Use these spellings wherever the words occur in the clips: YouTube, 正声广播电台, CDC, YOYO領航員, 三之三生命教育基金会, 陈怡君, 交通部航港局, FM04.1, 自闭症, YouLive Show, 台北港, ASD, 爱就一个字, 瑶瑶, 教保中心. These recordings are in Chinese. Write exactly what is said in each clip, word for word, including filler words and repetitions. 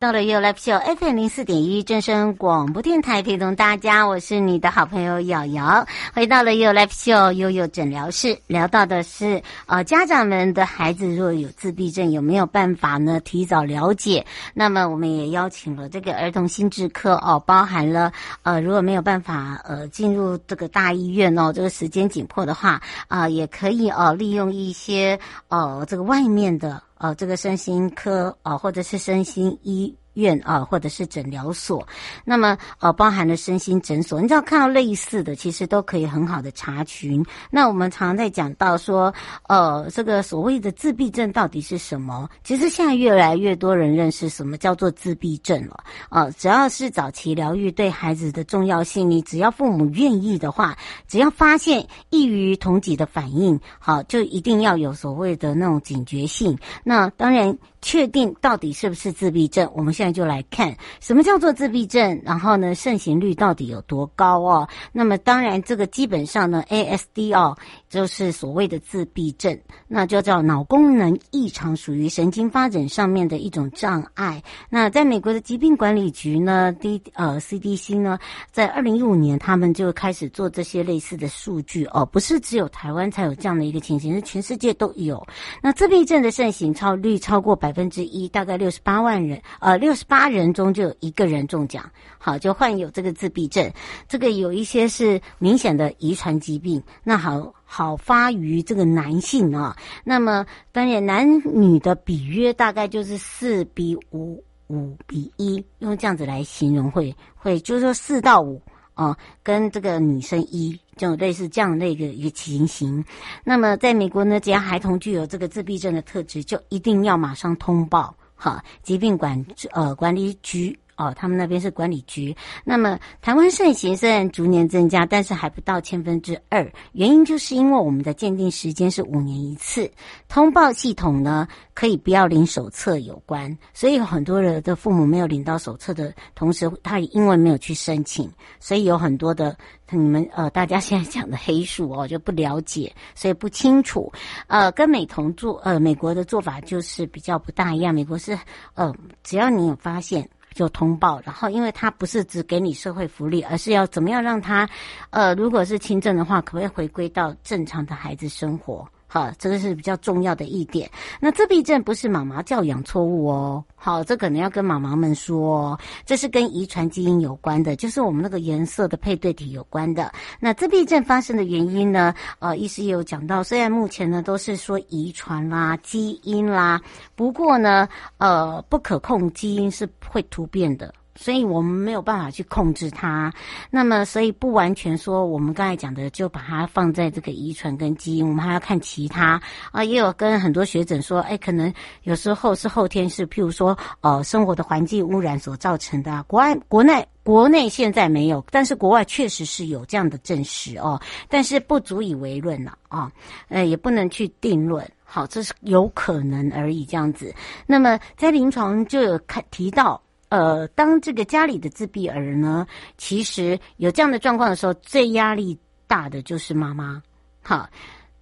到了 YouLive Show F M 零四点一 正声广播电台，陪同大家，我是你的好朋友瑶瑶。回到了 YouLive Show 悠悠诊疗室，聊到的是呃家长们的孩子若有自闭症有没有办法呢提早了解。那么我们也邀请了这个儿童心智科哦，包含了呃如果没有办法呃进入这个大医院哦，这个时间紧迫的话啊、呃，也可以哦、呃、利用一些呃这个外面的。呃，这个身心科啊、呃，或者是身心医院啊、呃，或者是诊疗所，那么呃，包含了身心诊所，你只要看到类似的，其实都可以很好的查询。那我们常常在讲到说，呃，这个所谓的自闭症到底是什么？其实现在越来越多人认识什么叫做自闭症了。呃，只要是早期疗愈对孩子的重要性，你只要父母愿意的话，只要发现异于同级的反应，好，就一定要有所谓的那种警觉性。那当然，确定到底是不是自闭症，我们现在就来看什么叫做自闭症，然后呢，盛行率到底有多高哦？那么当然，这个基本上呢 ，A S D 哦，就是所谓的自闭症，那就叫脑功能异常，属于神经发展上面的一种障碍。那在美国的疾病管理局呢 ，D 呃 C D C 呢，在二零一五年他们就开始做这些类似的数据哦，不是只有台湾才有这样的一个情形，是全世界都有。那自闭症的盛行超率超过百。百分之一，大概六十八万人，呃，六十八人中就有一个人中奖，好，就患有这个自闭症。这个有一些是明显的遗传疾病，那好好发于这个男性啊、哦。那么当然，男女的比约大概就是四比五，五比一，用这样子来形容会会，就是说四到五啊、呃，跟这个女生一。就类似这样的一个一个情形，那么在美国呢，只要孩童具有这个自闭症的特质，就一定要马上通报哈，疾病管呃管理局哦，他们那边是管理局。那么台湾盛行虽然逐年增加，但是还不到千分之二，原因就是因为我们的鉴定时间是五年一次，通报系统呢可以不要领手册有关，所以很多人的父母没有领到手册的同时，他也因为没有去申请，所以有很多的。你们呃，大家现在讲的黑数哦，就不了解，所以不清楚。呃，跟美同做呃美国的做法就是比较不大一样。美国是呃，只要你有发现就通报，然后因为它不是只给你社会福利，而是要怎么样让它呃，如果是轻症的话，可不可以回归到正常的孩子生活？好，这个是比较重要的一点。那自闭症不是妈妈教养错误哦，好，这可能要跟妈妈们说哦，这是跟遗传基因有关的，就是我们那个颜色的配对体有关的。那自闭症发生的原因呢？呃，医师也有讲到，虽然目前呢都是说遗传啦、基因啦，不过呢，呃，不可控基因是会突变的。所以我们没有办法去控制它，那么所以不完全说我们刚才讲的就把它放在这个遗传跟基因，我们还要看其他啊、呃。也有跟很多学者说，哎，可能有时候是后天是，譬如说呃生活的环境污染所造成的、啊。国外国内国内现在没有，但是国外确实是有这样的证实哦，但是不足以为论了啊、哦，呃也不能去定论。好，这是有可能而已这样子。那么在临床就有看提到。呃，当这个家里的自闭儿呢，其实有这样的状况的时候，最压力大的就是妈妈，好，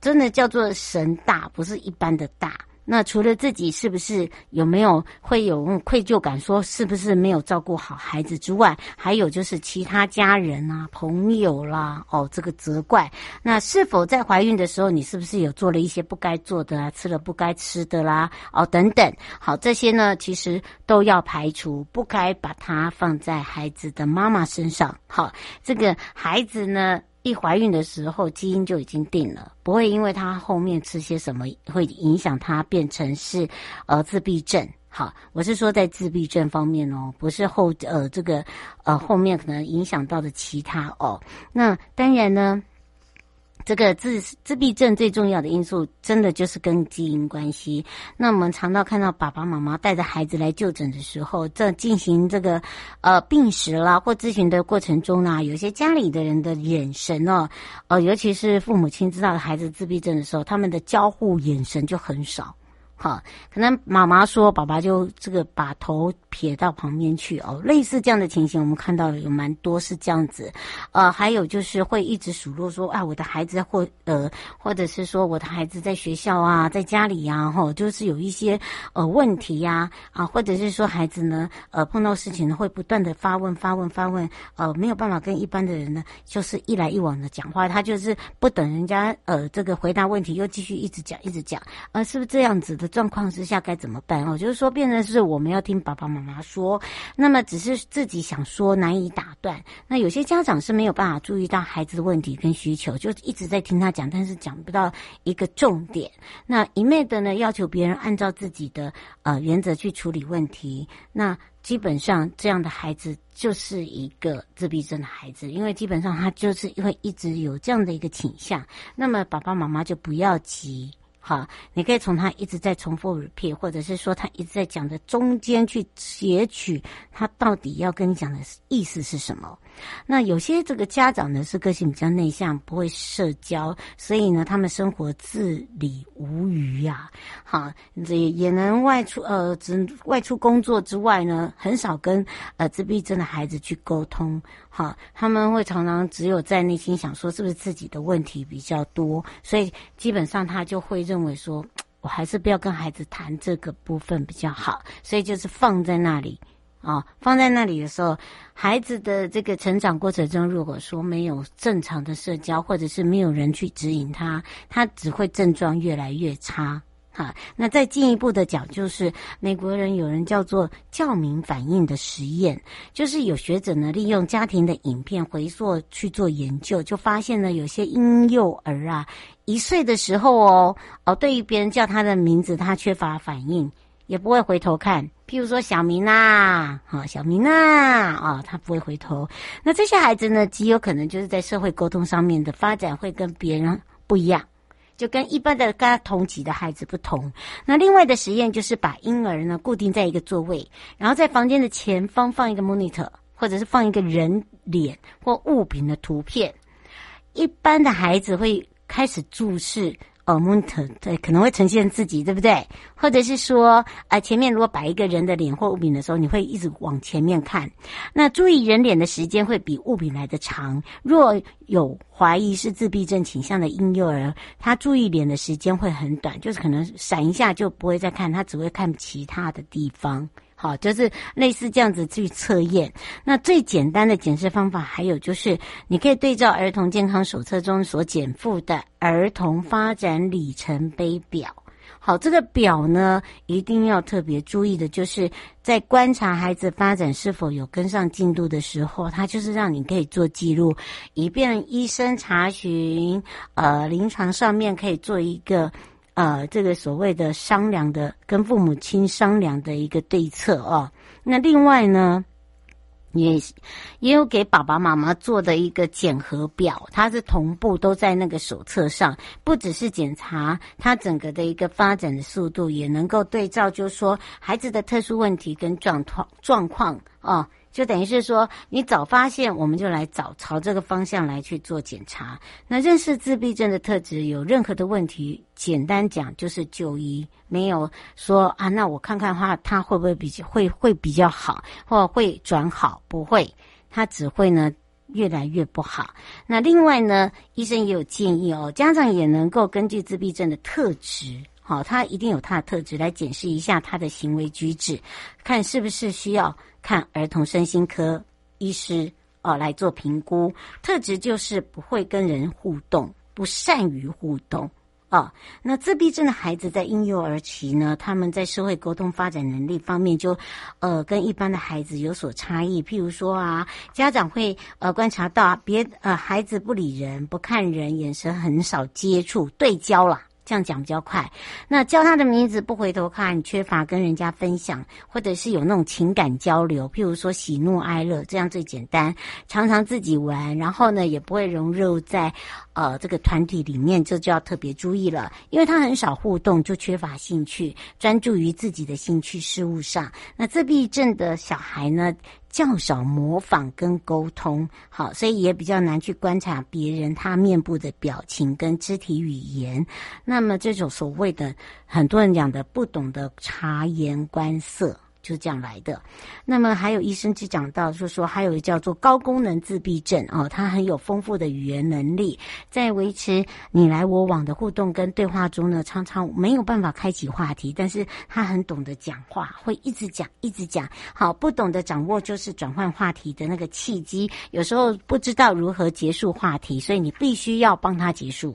真的叫做神大，不是一般的大。那除了自己是不是有没有会有愧疚感，说是不是没有照顾好孩子之外，还有就是其他家人啊、朋友啦，哦，这个责怪。那是否在怀孕的时候，你是不是有做了一些不该做的啊，吃了不该吃的啦，哦，等等。好，这些呢，其实都要排除，不该把它放在孩子的妈妈身上。好，这个孩子呢。一怀孕的时候，基因就已经定了，不会因为他后面吃些什么会影响他变成是呃自闭症。好，我是说在自闭症方面哦，不是后呃这个呃后面可能影响到的其他哦。那当然呢，这个自自闭症最重要的因素，真的就是跟基因关系。那我们常常看到爸爸妈妈带着孩子来就诊的时候，在进行这个呃病史啦或咨询的过程中呢，有些家里的人的眼神哦，呃，尤其是父母亲知道孩子自闭症的时候，他们的交互眼神就很少。好，可能妈妈说，爸爸就这个把头撇到旁边去哦，类似这样的情形，我们看到有蛮多是这样子，呃，还有就是会一直数落说，啊，我的孩子或呃，或者是说我的孩子在学校啊，在家里啊，吼、哦，就是有一些呃问题呀、啊，啊，或者是说孩子呢，呃，碰到事情呢会不断的发问、发问、发问，呃，没有办法跟一般的人呢，就是一来一往的讲话，他就是不等人家呃这个回答问题，又继续一直讲、一直讲，呃，是不是这样子的？状况之下该怎么办哦？就是说，变成是我们要听爸爸妈妈说，那么只是自己想说难以打断。那有些家长是没有办法注意到孩子的问题跟需求，就一直在听他讲，但是讲不到一个重点。那一昧的呢，要求别人按照自己的呃原则去处理问题，那基本上这样的孩子就是一个自闭症的孩子，因为基本上他就是会一直有这样的一个倾向。那么爸爸妈妈就不要急。好，你可以从他一直在重复 repeat， 或者是说他一直在讲的中间去截取他到底要跟你讲的意思是什么。那有些这个家长呢是个性比较内向，不会社交，所以呢他们生活自理无余呀、啊。好，也也能外出呃，只外出工作之外呢，很少跟呃自闭症的孩子去沟通。好，他们会常常只有在内心想说是不是自己的问题比较多，所以基本上他就会认为说我还是不要跟孩子谈这个部分比较好，所以就是放在那里啊、哦，放在那里的时候，孩子的这个成长过程中，如果说没有正常的社交，或者是没有人去指引他，他只会症状越来越差。好，那再进一步的讲，就是美国人有人叫做教民反应的实验，就是有学者呢利用家庭的影片回溯去做研究，就发现呢有些婴幼儿啊，一岁的时候哦，哦对于别人叫他的名字，他缺乏反应，也不会回头看。譬如说小明啊，好、哦、小明啊，啊、哦，他不会回头。那这些孩子呢，极有可能就是在社会沟通上面的发展会跟别人不一样。就跟一般的跟他同级的孩子不同。那另外的实验就是把婴儿呢固定在一个座位，然后在房间的前方放一个 monitor， 或者是放一个人脸或物品的图片。一般的孩子会开始注视呃 monitor， 对，可能会呈现自己，对不对？或者是说呃前面如果摆一个人的脸或物品的时候，你会一直往前面看。那注意人脸的时间会比物品来得长。若有怀疑是自闭症倾向的婴幼儿，他注意脸的时间会很短，就是可能闪一下就不会再看，他只会看其他的地方。好，就是类似这样子去测验。那最简单的检视方法还有就是，你可以对照儿童健康手册中所减负的儿童发展里程碑表。好，这个表呢，一定要特别注意的就是，在观察孩子发展是否有跟上进度的时候，它就是让你可以做记录，以便医生查询，呃，临床上面可以做一个呃，这个所谓的商量的，跟父母亲商量的一个对策哦。那另外呢，也也有给爸爸妈妈做的一个检核表，它是同步都在那个手册上，不只是检查它整个的一个发展的速度，也能够对照，就是说孩子的特殊问题跟状况状况哦。就等于是说你早发现，我们就来早朝这个方向来去做检查。那认识自闭症的特质，有任何的问题，简单讲就是就医，没有说啊那我看看的话他会不会比较会会比较好，或会转好，不会，他只会呢越来越不好。那另外呢，医生也有建议哦，家长也能够根据自闭症的特质，好、哦、他一定有他的特质，来检视一下他的行为举止，看是不是需要看儿童身心科医师哦来做评估。特质就是不会跟人互动，不善于互动哦。那自闭症的孩子在婴幼儿期呢，他们在社会沟通发展能力方面就呃跟一般的孩子有所差异。譬如说啊，家长会呃观察到别呃孩子不理人，不看人，眼神很少接触，对焦啦。这样讲比较快。那叫他的名字不回头看，缺乏跟人家分享，或者是有那种情感交流，譬如说喜怒哀乐，这样最简单。常常自己玩，然后呢也不会融入在呃这个团体里面，这就要特别注意了，因为他很少互动，就缺乏兴趣，专注于自己的兴趣事物上。那自闭症的小孩呢，较少模仿跟沟通，好，所以也比较难去观察别人他面部的表情跟肢体语言。那么这种所谓的很多人讲的不懂得察言观色，就这样来的。那么还有医生就讲到说说还有叫做高功能自闭症哦，他很有丰富的语言能力，在维持你来我往的互动跟对话中呢，常常没有办法开启话题，但是他很懂得讲话，会一直讲一直讲。好，不懂得掌握就是转换话题的那个契机，有时候不知道如何结束话题，所以你必须要帮他结束。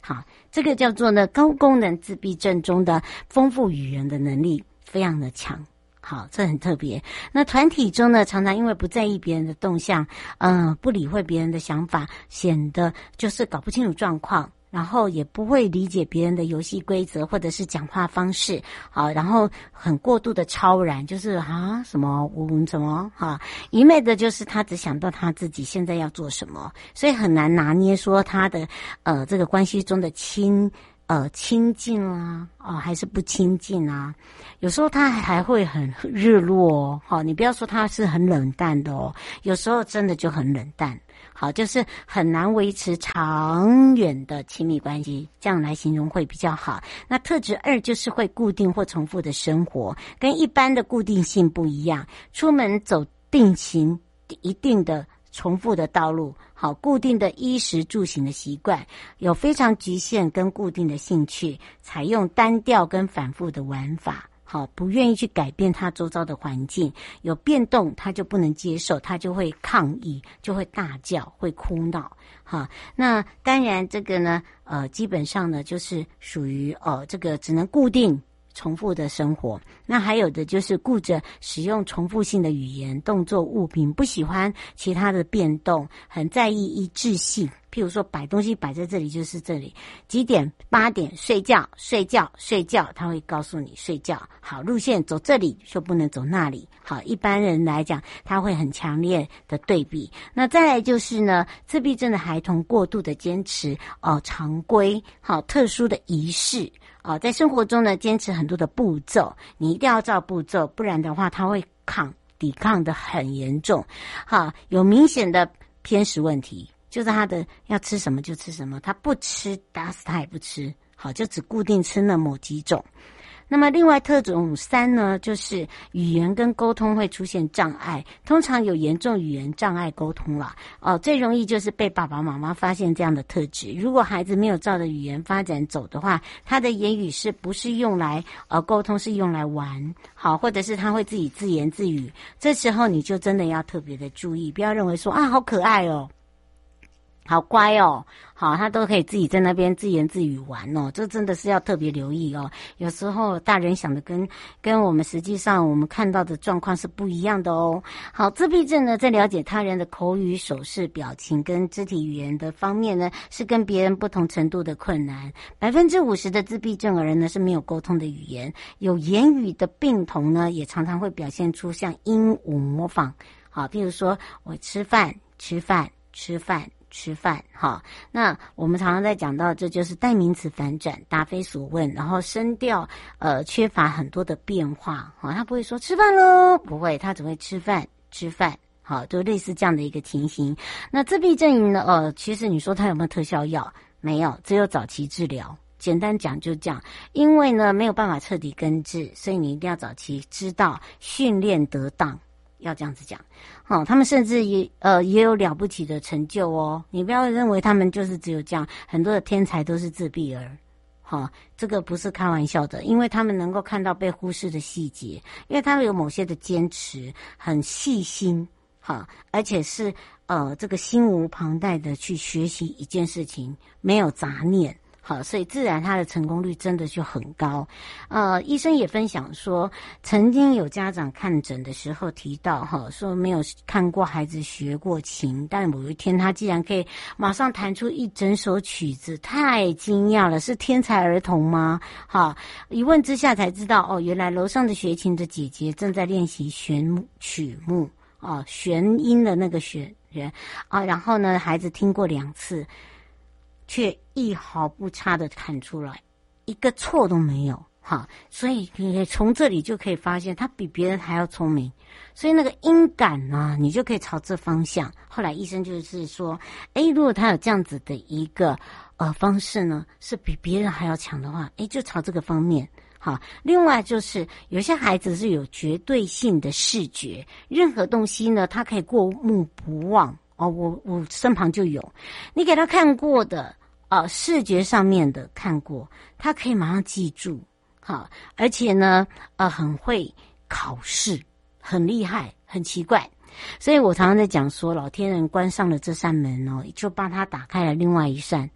好，这个叫做呢高功能自闭症中的丰富语言的能力非常的强。好，这很特别。那团体中呢，常常因为不在意别人的动向，嗯、呃，不理会别人的想法，显得就是搞不清楚状况，然后也不会理解别人的游戏规则或者是讲话方式。好，然后很过度的超然，就是啊什么我什么啊，一昧的就是他只想到他自己现在要做什么，所以很难拿捏说他的呃这个关系中的亲。呃，亲近啊，哦，还是不亲近啊？有时候他还会很日落哦，好，你不要说他是很冷淡的哦，有时候真的就很冷淡。好，就是很难维持长远的亲密关系，这样来形容会比较好。那特质二就是会固定或重复的生活，跟一般的固定性不一样，出门走定型一定的重复的道路，好，固定的衣食住行的习惯，有非常局限跟固定的兴趣，采用单调跟反复的玩法，好，不愿意去改变他周遭的环境，有变动他就不能接受，他就会抗议，就会大叫，会哭闹。好，那当然这个呢，呃，基本上呢就是属于呃这个只能固定重复的生活。那还有的就是顾着使用重复性的语言、动作、物品，不喜欢其他的变动，很在意一致性，譬如说摆东西摆在这里就是这里，几点八点睡觉睡觉睡觉，他会告诉你睡觉。好，路线走这里就不能走那里。好，一般人来讲他会很强烈的对比。那再来就是呢，自闭症的孩童过度的坚持哦常规，好，特殊的仪式哦，在生活中呢坚持很多的步骤，你一定要照步骤，不然的话他会抗抵抗的很严重。好，有明显的偏食问题，就是他的要吃什么就吃什么，他不吃打死他也不吃，好，就只固定吃那某几种。那么另外特种三呢，就是语言跟沟通会出现障碍，通常有严重语言障碍沟通了哦，最容易就是被爸爸妈妈发现这样的特质。如果孩子没有照着语言发展走的话，他的言语是不是用来呃沟通，是用来玩，好，或者是他会自己自言自语，这时候你就真的要特别的注意，不要认为说啊好可爱哦，好乖哦，好，他都可以自己在那边自言自语玩哦，这真的是要特别留意哦。有时候大人想的跟跟我们实际上我们看到的状况是不一样的哦。好，自闭症呢，在了解他人的口语、手势、表情跟肢体语言的方面呢，是跟别人不同程度的困难。百分之五十的自闭症儿呢是没有沟通的语言，有言语的病童呢，也常常会表现出像鹦鹉模仿，好，譬如说我吃饭、吃饭、吃饭。吃饭，哈，那我们常常在讲到，这就是代名词反转、答非所问，然后声调呃缺乏很多的变化，哈，他不会说吃饭喽，不会，他只会吃饭吃饭，好，就类似这样的一个情形。那自闭症营呢，呃，其实你说他有没有特效药？没有，只有早期治疗。简单讲就这样，因为呢没有办法彻底根治，所以你一定要早期知道，训练得当。要这样子讲，好，他们甚至也呃也有了不起的成就哦。你不要认为他们就是只有这样，很多的天才都是自闭儿，好，这个不是开玩笑的，因为他们能够看到被忽视的细节，因为他们有某些的坚持，很细心，好，而且是呃这个心无旁贷的去学习一件事情，没有杂念。好，所以自然它的成功率真的就很高。呃，医生也分享说，曾经有家长看诊的时候提到哈，说没有看过孩子学过琴，但某一天他竟然可以马上弹出一整首曲子，太惊讶了，是天才儿童吗？哈，一问之下才知道哦，原来楼上的学琴的姐姐正在练习弦曲目啊，弦音的那个弦。啊，然后呢，孩子听过两次，却一毫不差的弹出来，一个错都没有。好，所以你从这里就可以发现，他比别人还要聪明。所以那个音感呢、啊，你就可以朝这方向。后来医生就是说，哎，如果他有这样子的一个呃方式呢，是比别人还要强的话，哎，就朝这个方面。好，另外就是有些孩子是有绝对性的视觉，任何东西呢，他可以过目不忘。哦，我我身旁就有，你给他看过的，呃，视觉上面的看过，他可以马上记住。好，而且呢，呃，很会考试，很厉害，很奇怪。所以我常常在讲说，老天人关上了这扇门哦，就帮他打开了另外一扇，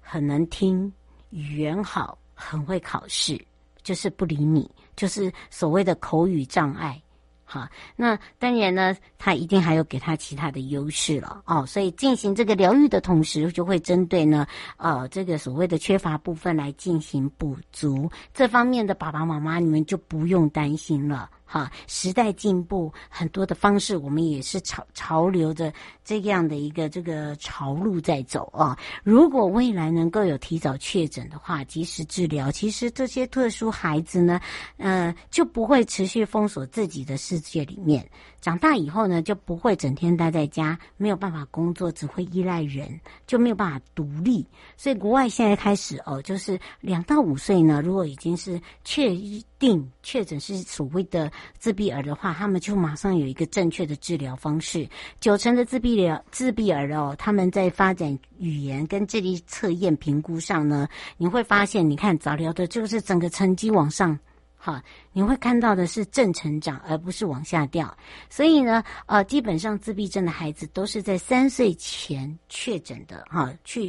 很能听，语言好，很会考试。就是不理你，就是所谓的口语障碍。好，那当然呢，他一定还有给他其他的优势了哦。所以进行这个疗愈的同时，就会针对呢，呃，这个所谓的缺乏部分来进行补足。这方面的爸爸妈妈，你们就不用担心了。哈，时代进步，很多的方式，我们也是潮潮流着这样的一个这个潮路在走啊。如果未来能够有提早确诊的话，及时治疗，其实这些特殊孩子呢，呃，就不会持续封锁自己的世界里面。长大以后呢，就不会整天待在家，没有办法工作，只会依赖人，就没有办法独立。所以国外现在开始哦，就是两到五岁呢，如果已经是确定确诊是所谓的自闭儿的话，他们就马上有一个正确的治疗方式。九成的自闭疗自闭儿哦，他们在发展语言跟智力测验评估上呢，你会发现，你看早疗的就是整个成绩往上。好，你会看到的是正成长，而不是往下掉。所以呢，呃，基本上自闭症的孩子都是在三岁前确诊的哈。去，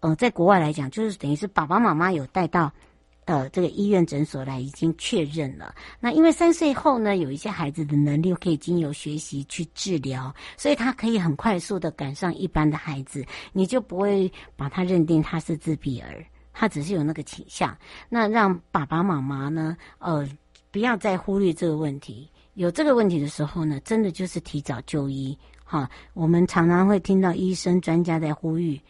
呃，在国外来讲，就是等于是爸爸妈妈有带到，呃，这个医院诊所来已经确认了。那因为三岁后呢，有一些孩子的能力可以经由学习去治疗，所以他可以很快速的赶上一般的孩子，你就不会把他认定他是自闭儿。他只是有那个倾向，那让爸爸妈妈呢，呃，不要再忽略这个问题。有这个问题的时候呢，真的就是提早就医哈。我们常常会听到医生专家在呼吁，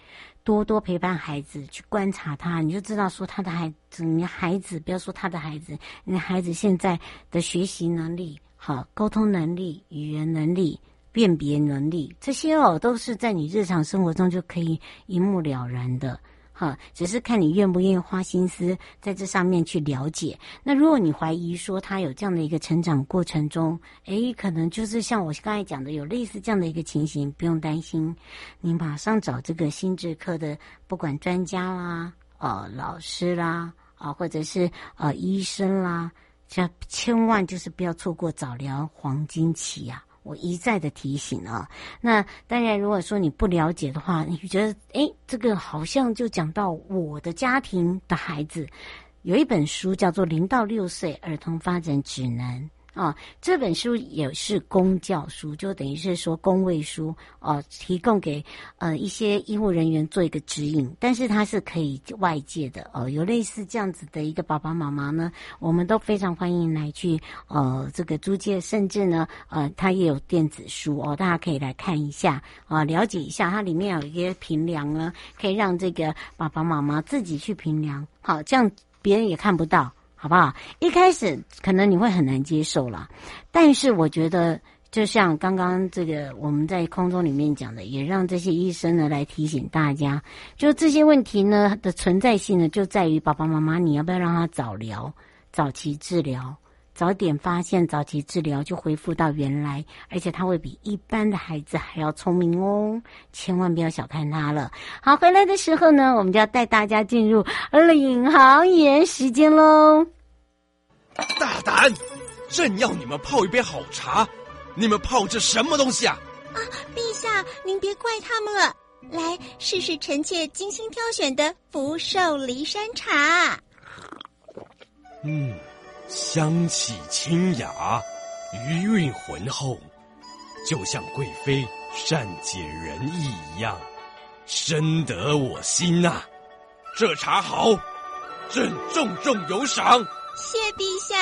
多多陪伴孩子，去观察他，你就知道说他的孩子，你的孩子不要说他的孩子，你的孩子现在的学习能力、好沟通能力、语言能力、辨别能力，这些哦都是在你日常生活中就可以一目了然的。哈，只是看你愿不愿意花心思在这上面去了解。那如果你怀疑说他有这样的一个成长过程中，诶，可能就是像我刚才讲的有类似这样的一个情形，不用担心，你马上找这个心智科的，不管专家啦、呃老师啦、啊、呃、或者是呃医生啦，这千万就是不要错过早疗黄金期啊。我一再的提醒啊，那当然，如果说你不了解的话，你觉得哎，这个好像就讲到我的家庭的孩子，有一本书叫做《零到六岁儿童发展指南》啊，这本书也是公教书，就等于是说公卫书哦、啊，提供给呃一些医护人员做一个指引，但是它是可以外界的哦、啊。有类似这样子的一个爸爸妈妈呢，我们都非常欢迎来去呃这个租借，甚至呢呃它也有电子书哦，大家可以来看一下啊，了解一下，它里面有一些评量呢，可以让这个爸爸妈妈自己去评量，好，这样别人也看不到。好不好？一开始可能你会很难接受啦，但是我觉得就像刚刚这个我们在空中里面讲的，也让这些医生呢来提醒大家，就这些问题呢的存在性呢，就在于爸爸妈妈你要不要让他早疗、早期治疗、早点发现、早期治疗，就恢复到原来，而且他会比一般的孩子还要聪明哦，千万不要小看他了。好，回来的时候呢，我们就要带大家进入领航员时间喽。大胆，朕要你们泡一杯好茶，你们泡这什么东西啊？啊，陛下，您别怪他们了，来试试臣妾精心挑选的福寿梨山茶。嗯，香气清雅，余韵浑厚，就像贵妃善解人意一样，深得我心啊。这茶好，朕重重有赏。谢陛下。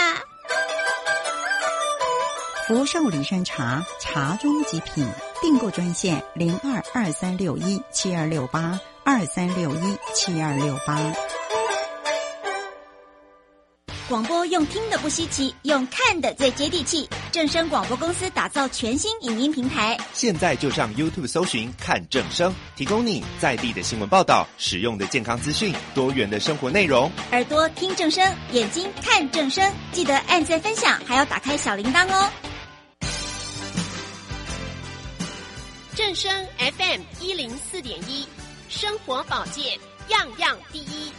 福寿梨山茶，茶中极品。订购专线零二二三六一七二六八二三六一七二六八。广播用听的不稀奇，用看的最接地气。正声广播公司打造全新影音平台，现在就上 YouTube 搜寻看正声，提供你在地的新闻报道、实用的健康资讯、多元的生活内容。耳朵听正声，眼睛看正声，记得按赞分享，还要打开小铃铛哦。正声 F M 一零四点一，生活保健样样第一。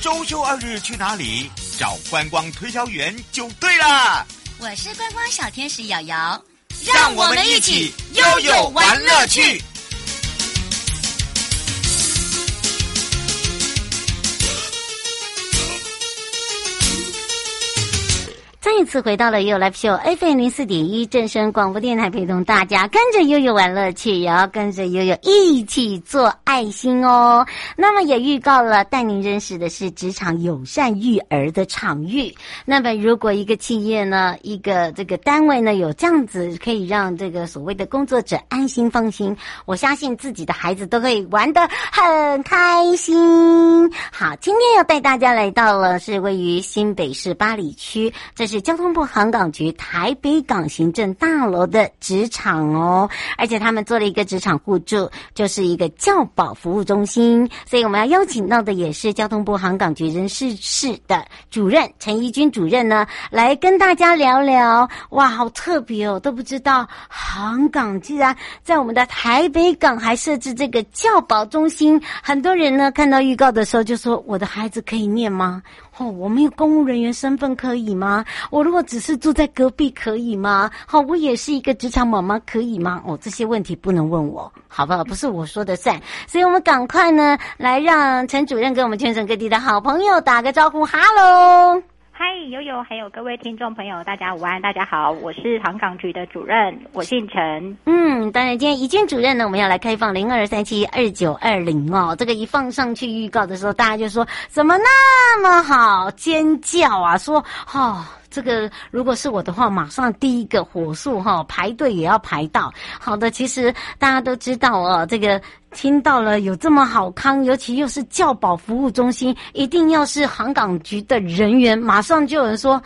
周休二日去哪里？找观光推销员就对了。我是观光小天使瑶瑶，让我们一起悠悠玩乐趣。再一次回到了 YouLive Show F M 零四点一 正声广播电台，陪同大家跟着悠悠玩乐趣，也要跟着悠悠一起做爱心哦。那么也预告了，带您认识的是职场友善育儿的场域。那么如果一个企业呢，一个这个单位呢，有这样子可以让这个所谓的工作者安心放心，我相信自己的孩子都可以玩得很开心。好，今天要带大家来到了是位于新北市八里区，这是是交通部航港局台北港行政大楼的职场哦，而且他们做了一个职场互助，就是一个教保服务中心。所以我们要邀请到的也是交通部航港局人事室的主任陈怡君主任呢，来跟大家聊聊。哇，好特别哦，都不知道航港居然在我们的台北港还设置这个教保中心。很多人呢看到预告的时候就说，我的孩子可以念吗？哦，我没有公务人员身份可以吗？我如果只是住在隔壁可以吗？好，我也是一个职场妈妈可以吗？哦，这些问题不能问我，好不好？不是我说的算。所以我们赶快呢，来让陈主任跟我们全省各地的好朋友打个招呼。哈喽，嗨，悠悠，还有各位听众朋友，大家午安，大家好，我是航港局的主任，我姓陈。嗯，当然，今天怡君主任呢，我们要来开放零二三七二九二零哦。这个一放上去预告的时候，大家就说怎么那么好，尖叫啊，说哦。这个如果是我的话，马上第一个火速哈、哦，排队也要排到。好的，其实大家都知道哦，这个听到了有这么好康，尤其又是教保服务中心，一定要是航港局的人员，马上就有人说，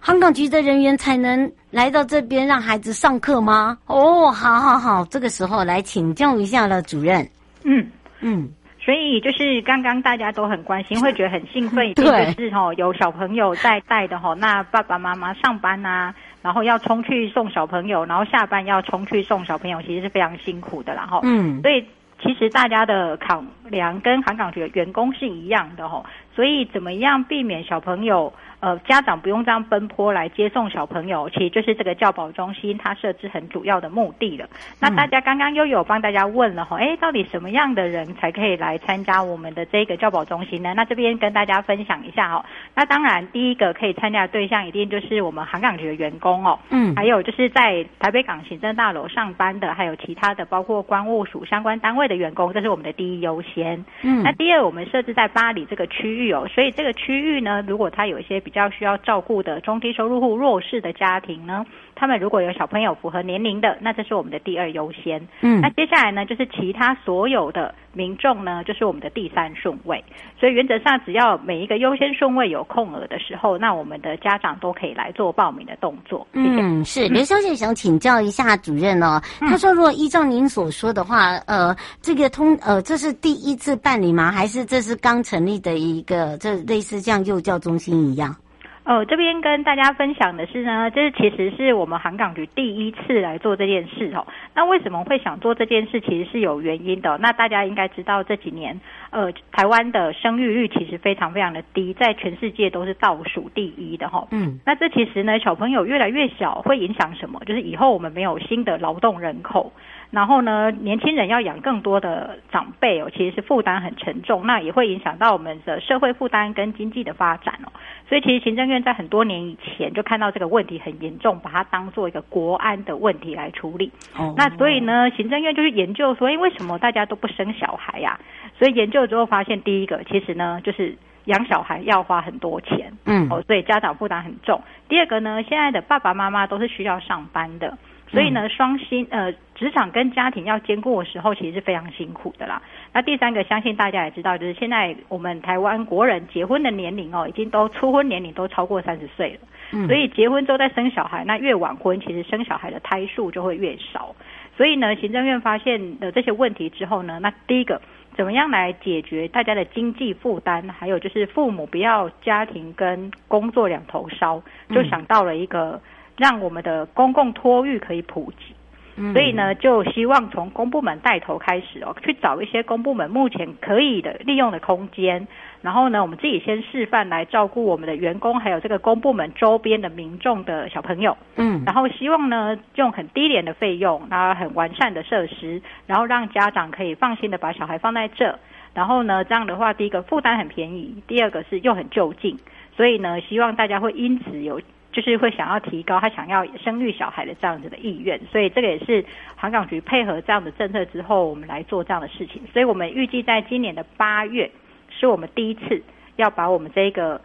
航港局的人员才能来到这边让孩子上课吗？哦，好好好，这个时候来请教一下了主任。嗯嗯。所以就是刚刚大家都很关心，会觉得很兴奋，就是吼有小朋友在带的吼，那爸爸妈妈上班啊，然后要冲去送小朋友，然后下班要冲去送小朋友，其实是非常辛苦的啦吼。嗯，所以其实大家的考量跟航港局的员工是一样的吼，所以怎么样避免小朋友呃家长不用这样奔波来接送小朋友，其实就是这个教保中心它设置很主要的目的了。那大家刚刚又有帮大家问了吼，哎，到底什么样的人才可以来参加我们的这个教保中心呢？那这边跟大家分享一下吼。那当然第一个可以参加的对象一定就是我们航港局的员工哦，嗯，还有就是在台北港行政大楼上班的，还有其他的包括关务署相关单位的员工，这是我们的第一优先。嗯，那第二我们设置在八里这个区域哦，所以这个区域呢，如果它有一些比比较需要照顾的中低收入户、弱势的家庭呢，他们如果有小朋友符合年龄的，那这是我们的第二优先。嗯，那接下来呢，就是其他所有的民众呢，就是我们的第三顺位。所以原则上，只要每一个优先顺位有空额的时候，那我们的家长都可以来做报名的动作。谢谢。嗯，是刘小姐想请教一下主任哦，她、嗯、说如果依照您所说的话，呃，这个通呃，这是第一次办理吗？还是这是刚成立的一个这类似像幼教中心一样？哦，这边跟大家分享的是呢，这其实是我们航港局第一次来做这件事哦。那为什么会想做这件事，其实是有原因的。那大家应该知道这几年呃，台湾的生育率其实非常非常的低，在全世界都是倒数第一的齁。嗯，那这其实呢，小朋友越来越小会影响什么，就是以后我们没有新的劳动人口，然后呢年轻人要养更多的长辈哦，其实是负担很沉重，那也会影响到我们的社会负担跟经济的发展哦。所以其实行政院在很多年以前就看到这个问题很严重，把它当做一个国安的问题来处理。哦，那所以呢行政院就去研究说，哎，为什么大家都不生小孩呀？所以研究之后发现，第一个其实呢就是养小孩要花很多钱，嗯，哦，所以家长负担很重。第二个呢，现在的爸爸妈妈都是需要上班的，所以呢双薪呃职场跟家庭要兼顾的时候，其实是非常辛苦的啦。那第三个，相信大家也知道，就是现在我们台湾国人结婚的年龄哦，已经都初婚年龄都超过三十岁了，嗯，所以结婚之后再生小孩，那越晚婚，其实生小孩的胎数就会越少。所以呢，行政院发现的这些问题之后呢，那第一个怎么样来解决大家的经济负担，还有就是父母不要家庭跟工作两头烧，就想到了一个让我们的公共托育可以普及。嗯，所以呢就希望从公部门带头开始哦，去找一些公部门目前可以的利用的空间，然后呢我们自己先示范来照顾我们的员工，还有这个公部门周边的民众的小朋友。嗯，然后希望呢用很低廉的费用，然后很完善的设施，然后让家长可以放心的把小孩放在这，然后呢这样的话，第一个负担很便宜，第二个是又很就近，所以呢希望大家会因此有就是会想要提高他想要生育小孩的这样子的意愿，所以这个也是航港局配合这样的政策之后，我们来做这样的事情。所以我们预计在今年的八月，是我们第一次要把我们这个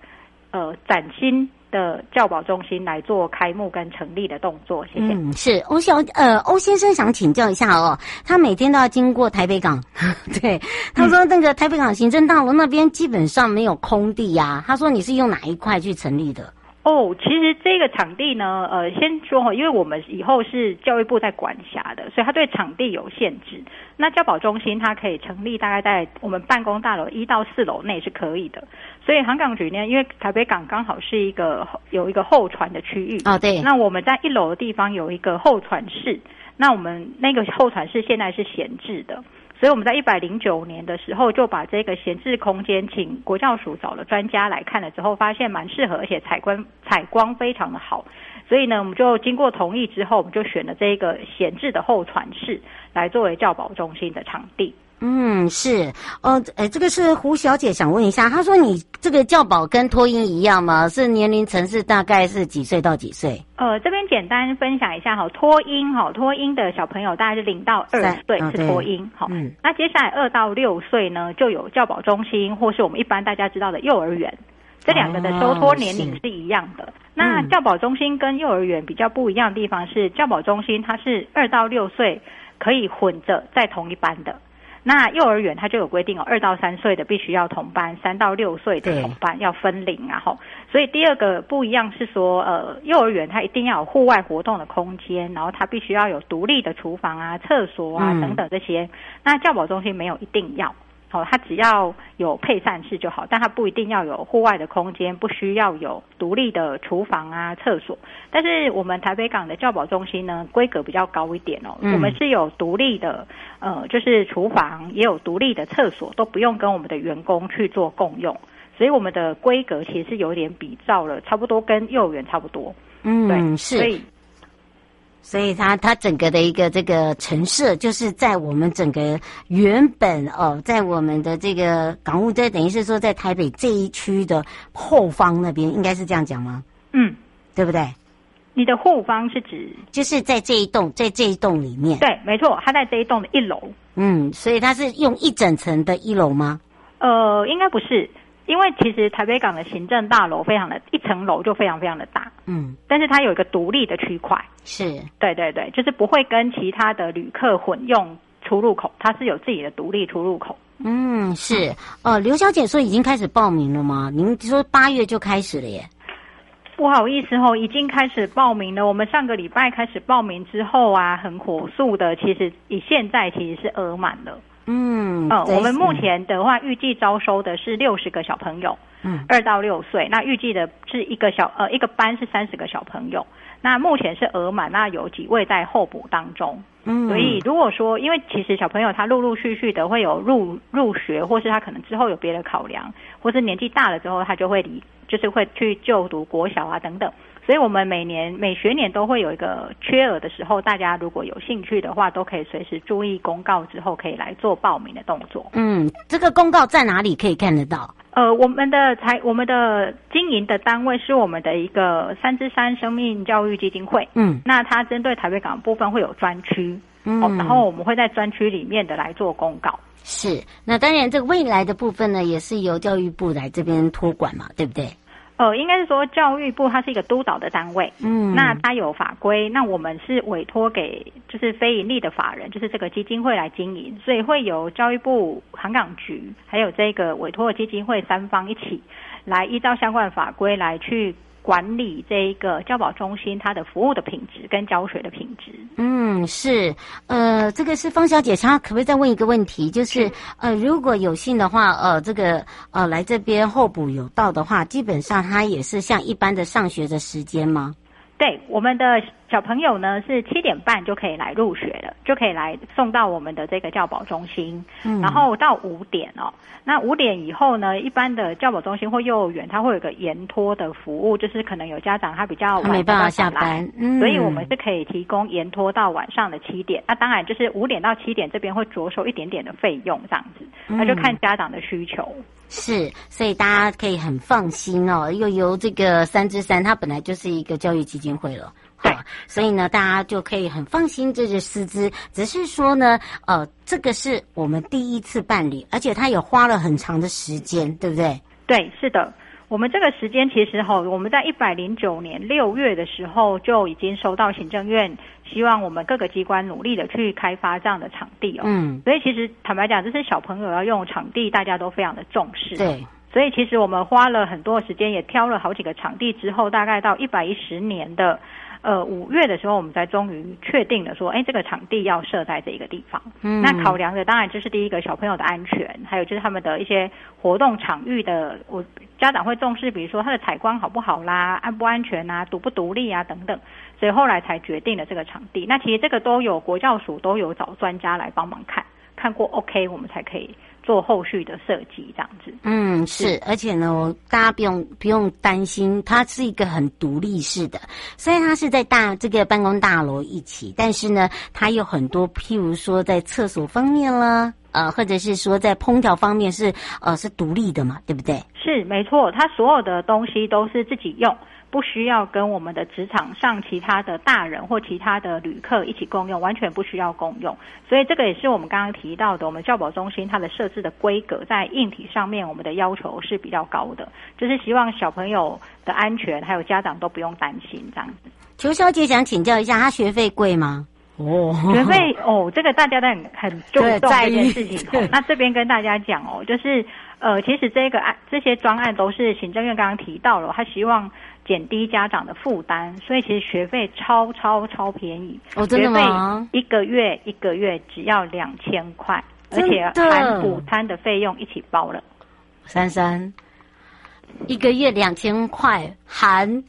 呃崭新的教保中心来做开幕跟成立的动作。谢谢。嗯，是欧小呃欧先生想请教一下哦，他每天都要经过台北港，对，他说那个台北港行政大楼那边基本上没有空地呀，啊，他说你是用哪一块去成立的？哦，其实这个场地呢，呃，先说，因为我们以后是教育部在管辖的，所以它对场地有限制。那教保中心它可以成立大概在我们办公大楼一到四楼内是可以的。所以航港局呢，因为台北港刚好是一个有一个候船的区域啊，哦，对。那我们在一楼的地方有一个候船室，那我们那个候船室现在是闲置的。所以我们在一百零九年的时候就把这个闲置空间请国教署找了专家来看了之后，发现蛮适合，而且采光采光非常的好，所以呢我们就经过同意之后，我们就选了这个闲置的候船室来作为教保中心的场地。嗯，是哦，呃，这个是胡小姐想问一下，她说你这个教保跟托婴一样吗？是年龄层是大概是几岁到几岁？呃，这边简单分享一下哈，托婴哈，托婴的小朋友大概是零到二岁是托婴，好，嗯，那接下来二到六岁呢，就有教保中心或是我们一般大家知道的幼儿园。这两个的收托年龄是一样的，哦，那教保中心跟幼儿园比较不一样的地方是，嗯，教保中心它是二到六岁可以混着在同一班的。那幼儿园它就有规定哦，二到三岁的必须要同班，三到六岁的同班要分龄啊吼。所以第二个不一样是说，呃，幼儿园它一定要有户外活动的空间，然后它必须要有独立的厨房啊、厕所啊等等这些。嗯，那教保中心没有一定要，哦，它只要有配膳室就好，但它不一定要有户外的空间，不需要有独立的厨房啊、厕所。但是我们台北港的教保中心呢，规格比较高一点哦，嗯，我们是有独立的。呃，就是厨房也有独立的厕所，都不用跟我们的员工去做共用，所以我们的规格其实是有点比照了，差不多跟幼儿园差不多。嗯，对，是。所以，所以它它整个的一个这个陈设，就是在我们整个原本哦，在我们的这个港务在等于是说在台北这一区的后方那边，应该是这样讲吗？嗯，对不对？你的后方是指就是在这一栋，在这一栋里面。对，没错，它在这一栋的一楼。嗯，所以它是用一整层的一楼吗？呃，应该不是，因为其实台北港的行政大楼非常的，一层楼就非常非常的大。嗯，但是它有一个独立的区块。是，对对对，就是不会跟其他的旅客混用出入口，它是有自己的独立出入口。嗯，是。呃，刘小姐说已经开始报名了吗？您说八月就开始了耶。不好意思吼，已经开始报名了。我们上个礼拜开始报名之后啊，很火速的，其实以现在其实是额满了。嗯，呃，我们目前的话预计招收的是六十个小朋友，嗯，二到六岁。那预计的是一个小呃一个班是三十个小朋友。那目前是额满，那有几位在候补当中。嗯，所以如果说，因为其实小朋友他陆陆续续的会有入入学，或是他可能之后有别的考量，或是年纪大了之后他就会离，就是会去就读国小啊等等。所以我们每年每学年都会有一个缺额的时候，大家如果有兴趣的话，都可以随时注意公告之后可以来做报名的动作。嗯，这个公告在哪里可以看得到？呃，我们的财我们的经营的单位是我们的一个三之三生命教育基金会。嗯，那它针对台北港部分会有专区。嗯、哦，然后我们会在专区里面的来做公告。是，那当然这个未来的部分呢，也是由教育部来这边托管嘛，对不对？呃，应该是说教育部它是一个督导的单位，嗯，那它有法规，那我们是委托给就是非盈利的法人，就是这个基金会来经营，所以会由教育部、航港局还有这个委托基金会三方一起来依照相关法规来去管理这一个教保中心它的服务的品质跟教学的品质。嗯，是，呃，这个是方小姐，她可不可以再问一个问题？就是呃，如果有幸的话，呃，这个呃来这边候补有到的话，基本上它也是像一般的上学的时间吗？对，我们的小朋友呢是七点半就可以来入学了，就可以来送到我们的这个教保中心，嗯，然后到五点哦。那五点以后呢，一般的教保中心或幼儿园，它会有一个延托的服务，就是可能有家长他比较晚没办法下班，嗯，所以我们是可以提供延托到晚上的七点。那当然就是五点到七点这边会着手一点点的费用这样子，那就看家长的需求。嗯，是，所以大家可以很放心哦，又由这个三之三，它本来就是一个教育基金会了。对，所以呢，大家就可以很放心这些师资。只是说呢，呃，这个是我们第一次办理，而且它也花了很长的时间，对不对？对，是的。我们这个时间其实哈，我们在一百零九年六月的时候就已经收到行政院希望我们各个机关努力的去开发这样的场地哦。嗯，所以其实坦白讲，这是小朋友要用场地，大家都非常的重视。对。所以其实我们花了很多时间，也挑了好几个场地之后，大概到一百一十年的呃五月的时候，我们才终于确定了说，哎，这个场地要设在这一个地方。嗯，那考量的当然就是第一个小朋友的安全，还有就是他们的一些活动场域的，我家长会重视，比如说他的采光好不好啦，安不安全啊，独不独立啊等等，所以后来才决定了这个场地。那其实这个都有国教署都有找专家来帮忙看看过 OK， 我们才可以做后续的设计这样子。嗯，是，而且呢，大家不用不用担心，它是一个很独立式的，虽然它是在大这个办公大楼一起，但是呢，它有很多，譬如说在厕所方面啦，呃，或者是说在烹调方面是呃是独立的嘛，对不对？是，没错，它所有的东西都是自己用。不需要跟我们的职场上其他的大人或其他的旅客一起共用，完全不需要共用。所以这个也是我们刚刚提到的，我们教保中心它的设置的规格在硬体上面，我们的要求是比较高的，就是希望小朋友的安全还有家长都不用担心这样子。邱小姐想请教一下，她学费贵吗？哦，学费哦，这个大家都很很注重这件事情。哦，那这边跟大家讲哦，就是呃，其实这个案这些专案都是行政院刚刚提到了，他希望减低家长的负担，所以其实学费超超超便宜。哦，真的吗？学费一个月一个月只要两千块，而且含补餐的费用一起包了。珊珊，一个月两千块含。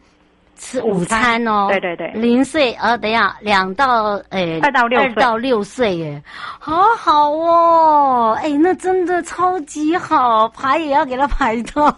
吃午餐哦，对对对，零岁呃，等一下，两到诶，二到六岁，二到六岁耶，好好哦，哎，那真的超级好，排也要给他排到，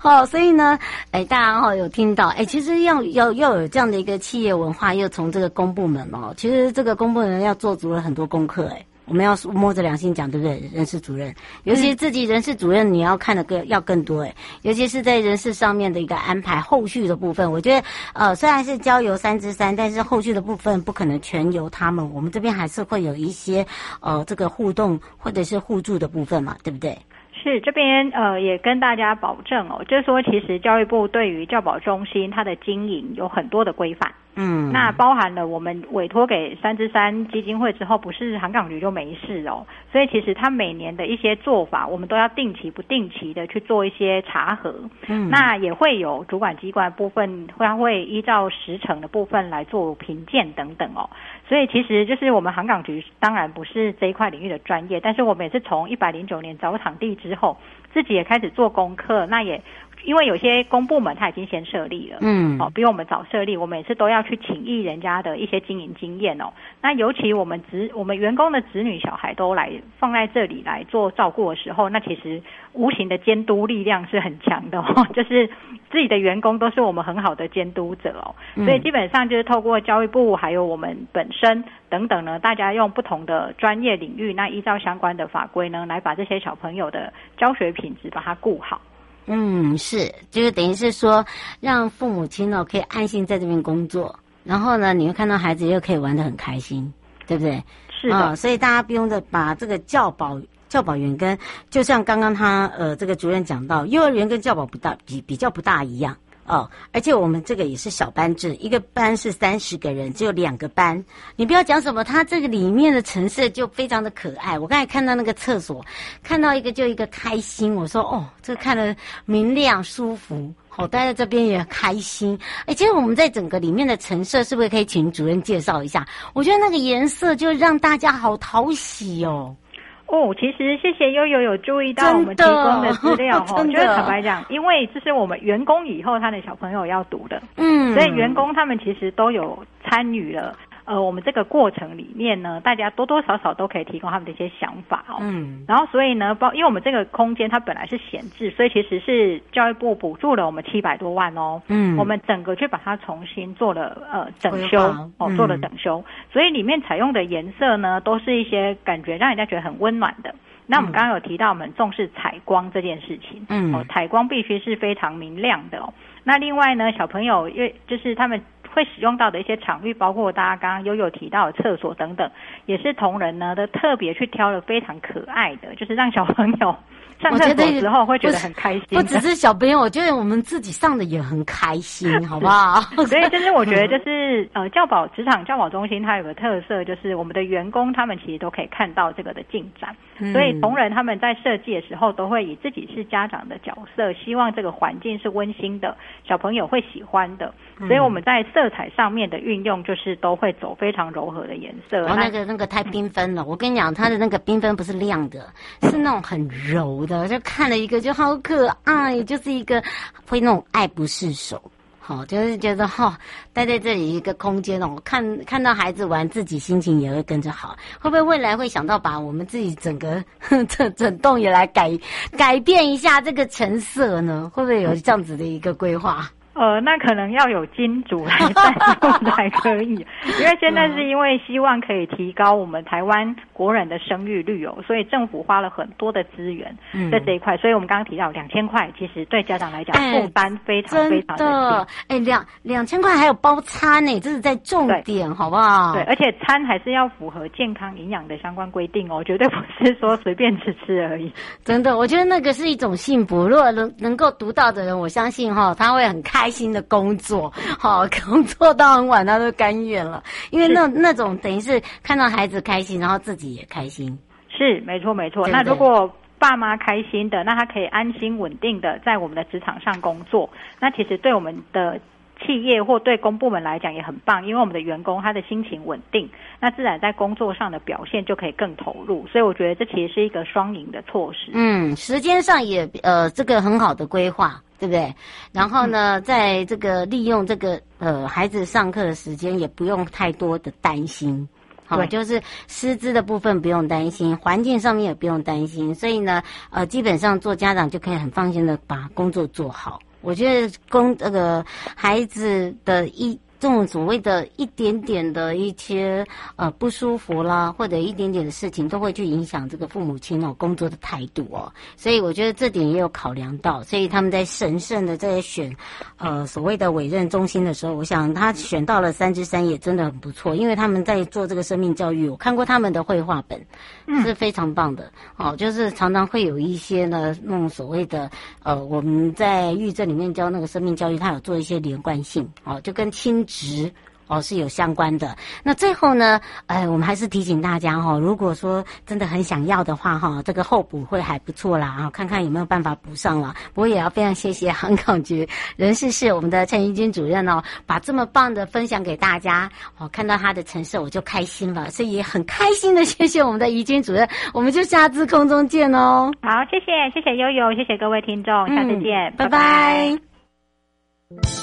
好，所以呢，哎，大家哈、哦、有听到，哎，其实要要要有这样的一个企业文化，又从这个公部门哦，其实这个公部门要做足了很多功课，哎，我们要摸着良心讲，对不对？人事主任，尤其自己人事主任，你要看的更要更多哎，尤其是在人事上面的一个安排，后续的部分，我觉得呃虽然是交由三之三，但是后续的部分不可能全由他们，我们这边还是会有一些呃这个互动或者是互助的部分嘛，对不对？是，这边呃也跟大家保证哦，就是说其实教育部对于教保中心它的经营有很多的规范。嗯，那包含了我们委托给三之三基金会之后，不是航港局就没事哦，所以其实他每年的一些做法，我们都要定期不定期的去做一些查核。嗯，那也会有主管机关部分，他会依照时程的部分来做评鉴等等哦。所以其实就是我们航港局当然不是这一块领域的专业，但是我们也是从一百零九年找场地之后，自己也开始做功课，那也因为有些公部门它已经先设立了，嗯，哦，比我们早设立，我们也是都要去请益人家的一些经营经验哦。那尤其我们子我们员工的子女小孩都来放在这里来做照顾的时候，那其实无形的监督力量是很强的哦，就是自己的员工都是我们很好的监督者哦。所以基本上就是透过教育部还有我们本身等等呢，大家用不同的专业领域，那依照相关的法规呢，来把这些小朋友的教学品质把它顾好。嗯，是，就是等于是说，让父母亲哦可以安心在这边工作，然后呢，你会看到孩子又可以玩得很开心，对不对？是的。哦，所以大家不用的把这个教保教保员跟，就像刚刚他呃这个主任讲到，幼儿园跟教保不大比比较不大一样哦，而且我们这个也是小班制，一个班是三十个人，只有两个班。你不要讲什么，它这个里面的陈设就非常的可爱。我刚才看到那个厕所，看到一个就一个开心，我说哦，这个看了明亮舒服，好，哦，待在这边也开心。哎，其实我们在整个里面的陈设，是不是可以请主任介绍一下？我觉得那个颜色就让大家好讨喜哦。哦，其实谢谢悠悠有注意到我们提供的资料哦。就是坦白讲，因为这是我们员工以后他的小朋友要读的，嗯，所以员工他们其实都有参与了。呃，我们这个过程里面呢，大家多多少少都可以提供他们的一些想法哦。嗯，然后所以呢，包因为我们这个空间它本来是闲置，所以其实是教育部补助了我们七百多万哦。嗯，我们整个去把它重新做了呃整修哦，做了整修，嗯，所以里面采用的颜色呢，都是一些感觉让人家觉得很温暖的。那我们刚刚有提到，我们重视采光这件事情，嗯，哦，采光必须是非常明亮的哦。那另外呢，小朋友因为就是他们会使用到的一些场域，包括大家刚刚悠悠提到的厕所等等，也是同仁呢都特别去挑了非常可爱的，就是让小朋友上厕所之后会觉得很开心。不只是小朋友，我觉得我们自己上的也很开心，好不好？所以就是我觉得就是呃，教保职场教保中心它有个特色，就是我们的员工他们其实都可以看到这个的进展，嗯，所以同仁他们在设计的时候都会以自己是家长的角色，希望这个环境是温馨的，小朋友会喜欢的，所以我们在色彩上面的运用就是都会走非常柔和的颜色。哦，那个那个太缤纷了，我跟你讲，它的那个缤纷不是亮的，是那种很柔的。就看了一个就好可爱，就是一个会那种爱不释手，好，就是觉得哈，哦，待在这里一个空间哦，看看到孩子玩，自己心情也会跟着好。会不会未来会想到把我们自己整个整整栋也来改改变一下这个成色呢？会不会有这样子的一个规划？呃，那可能要有金主来带动才可以，因为现在是因为希望可以提高我们台湾国人的生育率哦，所以政府花了很多的资源在这一块，嗯，所以我们刚刚提到两千块，其实对家长来讲负担非常非常的大。哎，欸，两两千块还有包餐呢，欸，这是在重点，好不好？对，而且餐还是要符合健康营养的相关规定哦，绝对不是说随便吃吃而已。真的，我觉得那个是一种幸福，如果能能够读到的人，我相信哈，哦，他会很开心。开心的工作，好，工作到很晚他都甘愿了，因为那那种等于是看到孩子开心，然后自己也开心，是没错没错。那如果爸妈开心的，那他可以安心稳定的在我们的职场上工作，那其实对我们的企业或对公部门来讲也很棒，因为我们的员工他的心情稳定，那自然在工作上的表现就可以更投入，所以我觉得这其实是一个双赢的措施。嗯，时间上也呃这个很好的规划，对不对？然后呢，在这个利用这个呃孩子上课的时间，也不用太多的担心。好，就是师资的部分不用担心，环境上面也不用担心，所以呢，呃，基本上做家长就可以很放心的把工作做好。我觉得工这个孩子的一。这种所谓的一点点的一些呃不舒服啦，或者一点点的事情，都会去影响这个父母亲哦工作的态度哦，所以我觉得这点也有考量到，所以他们在神圣的在选呃所谓的委任中心的时候，我想他选到了三之三也真的很不错，因为他们在做这个生命教育，我看过他们的绘画本，是非常棒的哦，就是常常会有一些呢那种所谓的呃我们在育政里面教那个生命教育，它有做一些连贯性哦，就跟亲。值哦是有相关的。那最后呢，哎、呃，我们还是提醒大家哈、哦，如果说真的很想要的话哈、哦，这个候补会还不错啦啊，看看有没有办法补上了。不过也要非常谢谢航港局人事室我们的陈怡君主任哦，把这么棒的分享给大家，哦，看到他的陈设我就开心了，所以也很开心的谢谢我们的怡君主任，我们就下次空中见哦。好，谢谢谢谢悠悠，谢谢各位听众，下次见，嗯、拜拜。拜拜。